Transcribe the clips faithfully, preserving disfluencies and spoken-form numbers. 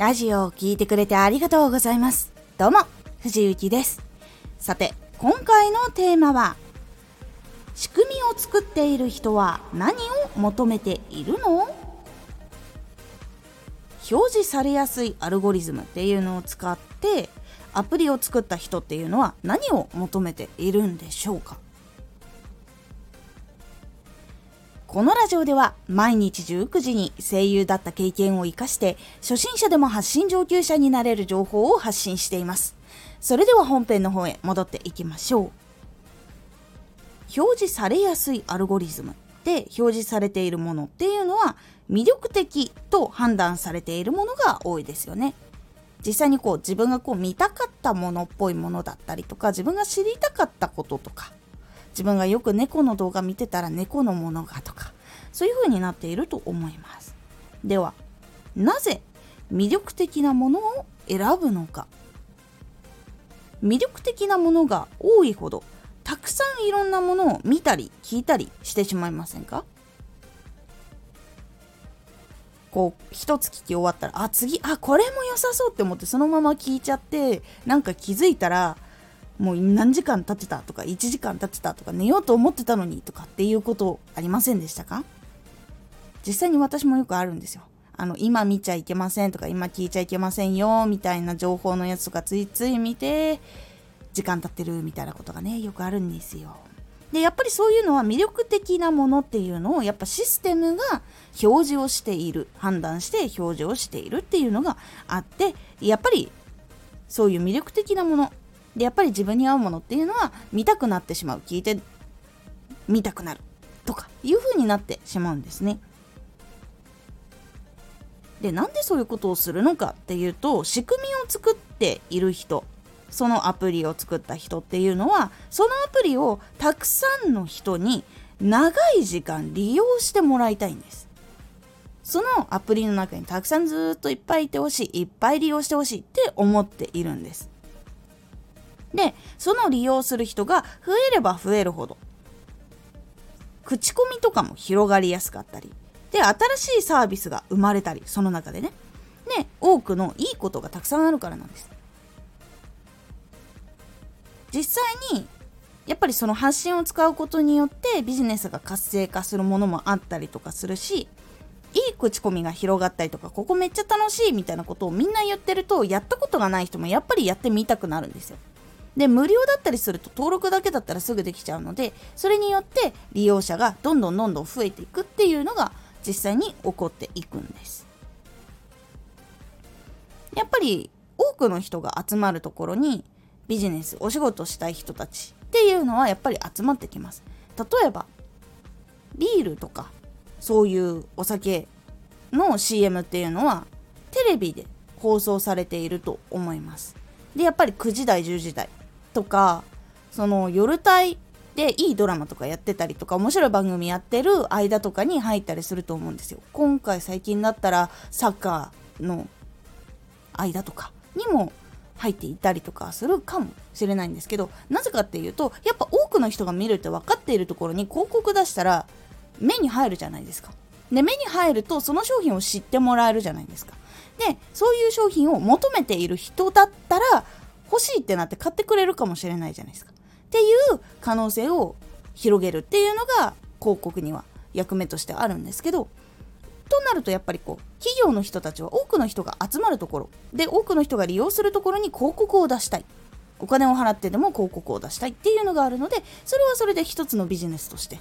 ラジオを聞いてくれてありがとうございます。どうも藤幸です。さて、今回のテーマは、仕組みを作っている人は何を求めているの？表示されやすいアルゴリズムっていうのを使ってアプリを作った人っていうのは何を求めているんでしょうか？このラジオでは毎日じゅうくじに声優だった経験を生かして初心者でも発信上級者になれる情報を発信しています。それでは本編の方へ戻っていきましょう。表示されやすいアルゴリズムで表示されているものっていうのは魅力的と判断されているものが多いですよね。実際にこう自分がこう見たかったものっぽいものだったりとか、自分が知りたかったこととか、自分がよく猫の動画見てたら猫のものがとか、そういう風になっていると思います。ではなぜ魅力的なものを選ぶのか。魅力的なものが多いほどたくさんいろんなものを見たり聞いたりしてしまいませんか？こう一つ聞き終わったら、あ次あこれも良さそうって思ってそのまま聞いちゃって、なんか気づいたらもう何時間経ってたとかいちじかん経ってたとか、寝ようと思ってたのにとかっていうことありませんでしたか？実際に私もよくあるんですよ。あの今見ちゃいけませんとか今聞いちゃいけませんよみたいな情報のやつとかついつい見て時間経ってるみたいなことがね、よくあるんですよ。でやっぱりそういうのは魅力的なものっていうのをやっぱシステムが表示をしている、判断して表示をしているっていうのがあって、やっぱりそういう魅力的なものでやっぱり自分に合うものっていうのは見たくなってしまう、聞いて見たくなるとかいう風になってしまうんですね。でなんでそういうことをするのかっていうと、仕組みを作っている人、そのアプリを作った人っていうのはそのアプリをたくさんの人に長い時間利用してもらいたいんです。そのアプリの中にたくさんずっといっぱいいてほしい、いっぱい利用してほしいって思っているんです。でその利用する人が増えれば増えるほど口コミとかも広がりやすかったりで、新しいサービスが生まれたり、その中でねで多くのいいことがたくさんあるからなんです。実際にやっぱりその発信を使うことによってビジネスが活性化するものもあったりとかするし、いい口コミが広がったりとか、ここめっちゃ楽しいみたいなことをみんな言ってると、やったことがない人もやっぱりやってみたくなるんですよ。で無料だったりすると登録だけだったらすぐできちゃうので、それによって利用者がどんどんどんどん増えていくっていうのが実際に起こっていくんです。やっぱり多くの人が集まるところにビジネス、お仕事したい人たちっていうのはやっぱり集まってきます。例えばビールとかそういうお酒の シーエム っていうのはテレビで放送されていると思います。でやっぱりくじ台じゅうじ台とか、その夜帯でいいドラマとかやってたりとか面白い番組やってる間とかに入ったりすると思うんですよ。今回最近だったらサッカーの間とかにも入っていたりとかするかもしれないんですけど、なぜかっていうとやっぱ多くの人が見るって分かっているところに広告出したら目に入るじゃないですか。で目に入るとその商品を知ってもらえるじゃないですか。でそういう商品を求めている人だったら欲しいってなって買ってくれるかもしれないじゃないですか。っていう可能性を広げるっていうのが広告には役目としてあるんですけど、となるとやっぱりこう企業の人たちは多くの人が集まるところで多くの人が利用するところに広告を出したい、お金を払ってでも広告を出したいっていうのがあるので、それはそれで一つのビジネスとして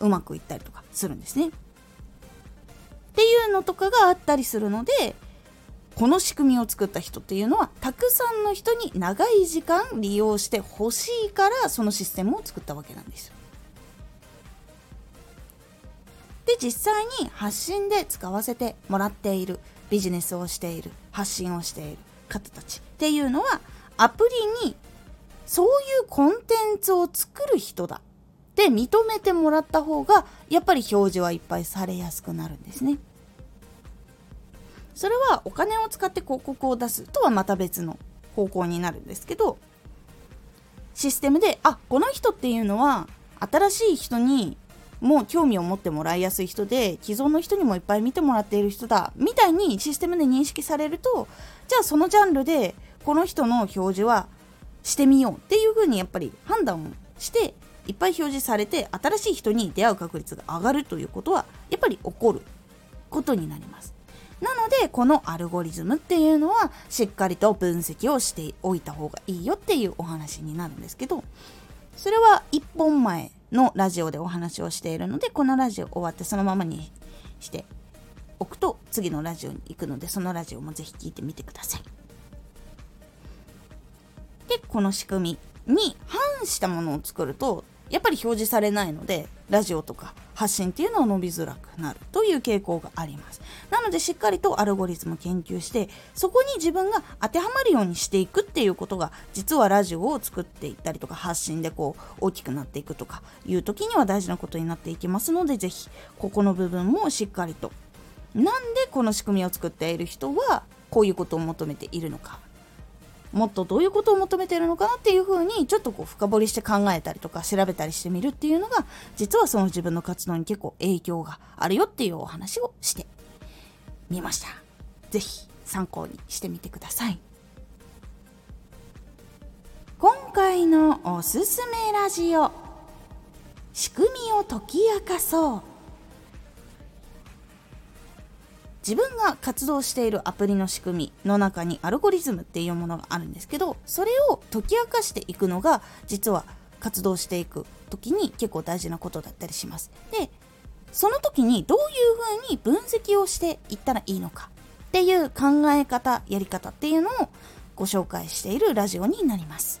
うまくいったりとかするんですね。っていうのとかがあったりするので、この仕組みを作った人っていうのはたくさんの人に長い時間利用してほしいから、そのシステムを作ったわけなんですよ。で実際に発信で使わせてもらっている、ビジネスをしている、発信をしている方たちっていうのはアプリにそういうコンテンツを作る人だで認めてもらった方がやっぱり表示はいっぱいされやすくなるんですね。それはお金を使って広告を出すとはまた別の方向になるんですけど、システムであこの人っていうのは新しい人にも興味を持ってもらいやすい人で、既存の人にもいっぱい見てもらっている人だみたいにシステムで認識されると、じゃあそのジャンルでこの人の表示はしてみようっていう風にやっぱり判断をしていっぱい表示されて、新しい人に出会う確率が上がるということはやっぱり起こることになります。なのでこのアルゴリズムっていうのはしっかりと分析をしておいた方がいいよっていうお話になるんですけど、それはいっぽんまえのラジオでお話をしているので、このラジオ終わってそのままにしておくと次のラジオに行くので、そのラジオもぜひ聞いてみてください。でこの仕組みに反したものを作るとやっぱり表示されないので、ラジオとか発信っていうのは伸びづらくなるという傾向があります。なのでしっかりとアルゴリズムを研究して、そこに自分が当てはまるようにしていくっていうことが、実はラジオを作っていったりとか発信でこう大きくなっていくとかいう時には大事なことになっていきますので、ぜひここの部分もしっかりと、なんでこの仕組みを作っている人はこういうことを求めているのか、もっとどういうことを求めているのかなっていう風にちょっとこう深掘りして考えたりとか調べたりしてみるっていうのが、実はその自分の活動に結構影響があるよっていうお話をしてみました。ぜひ参考にしてみてください。今回のおすすめラジオ、仕組みを解き明かそう。自分が活動しているアプリの仕組みの中にアルゴリズムっていうものがあるんですけど、それを解き明かしていくのが実は活動していく時に結構大事なことだったりします。で、その時にどういう風に分析をしていったらいいのかっていう考え方、やり方っていうのをご紹介しているラジオになります。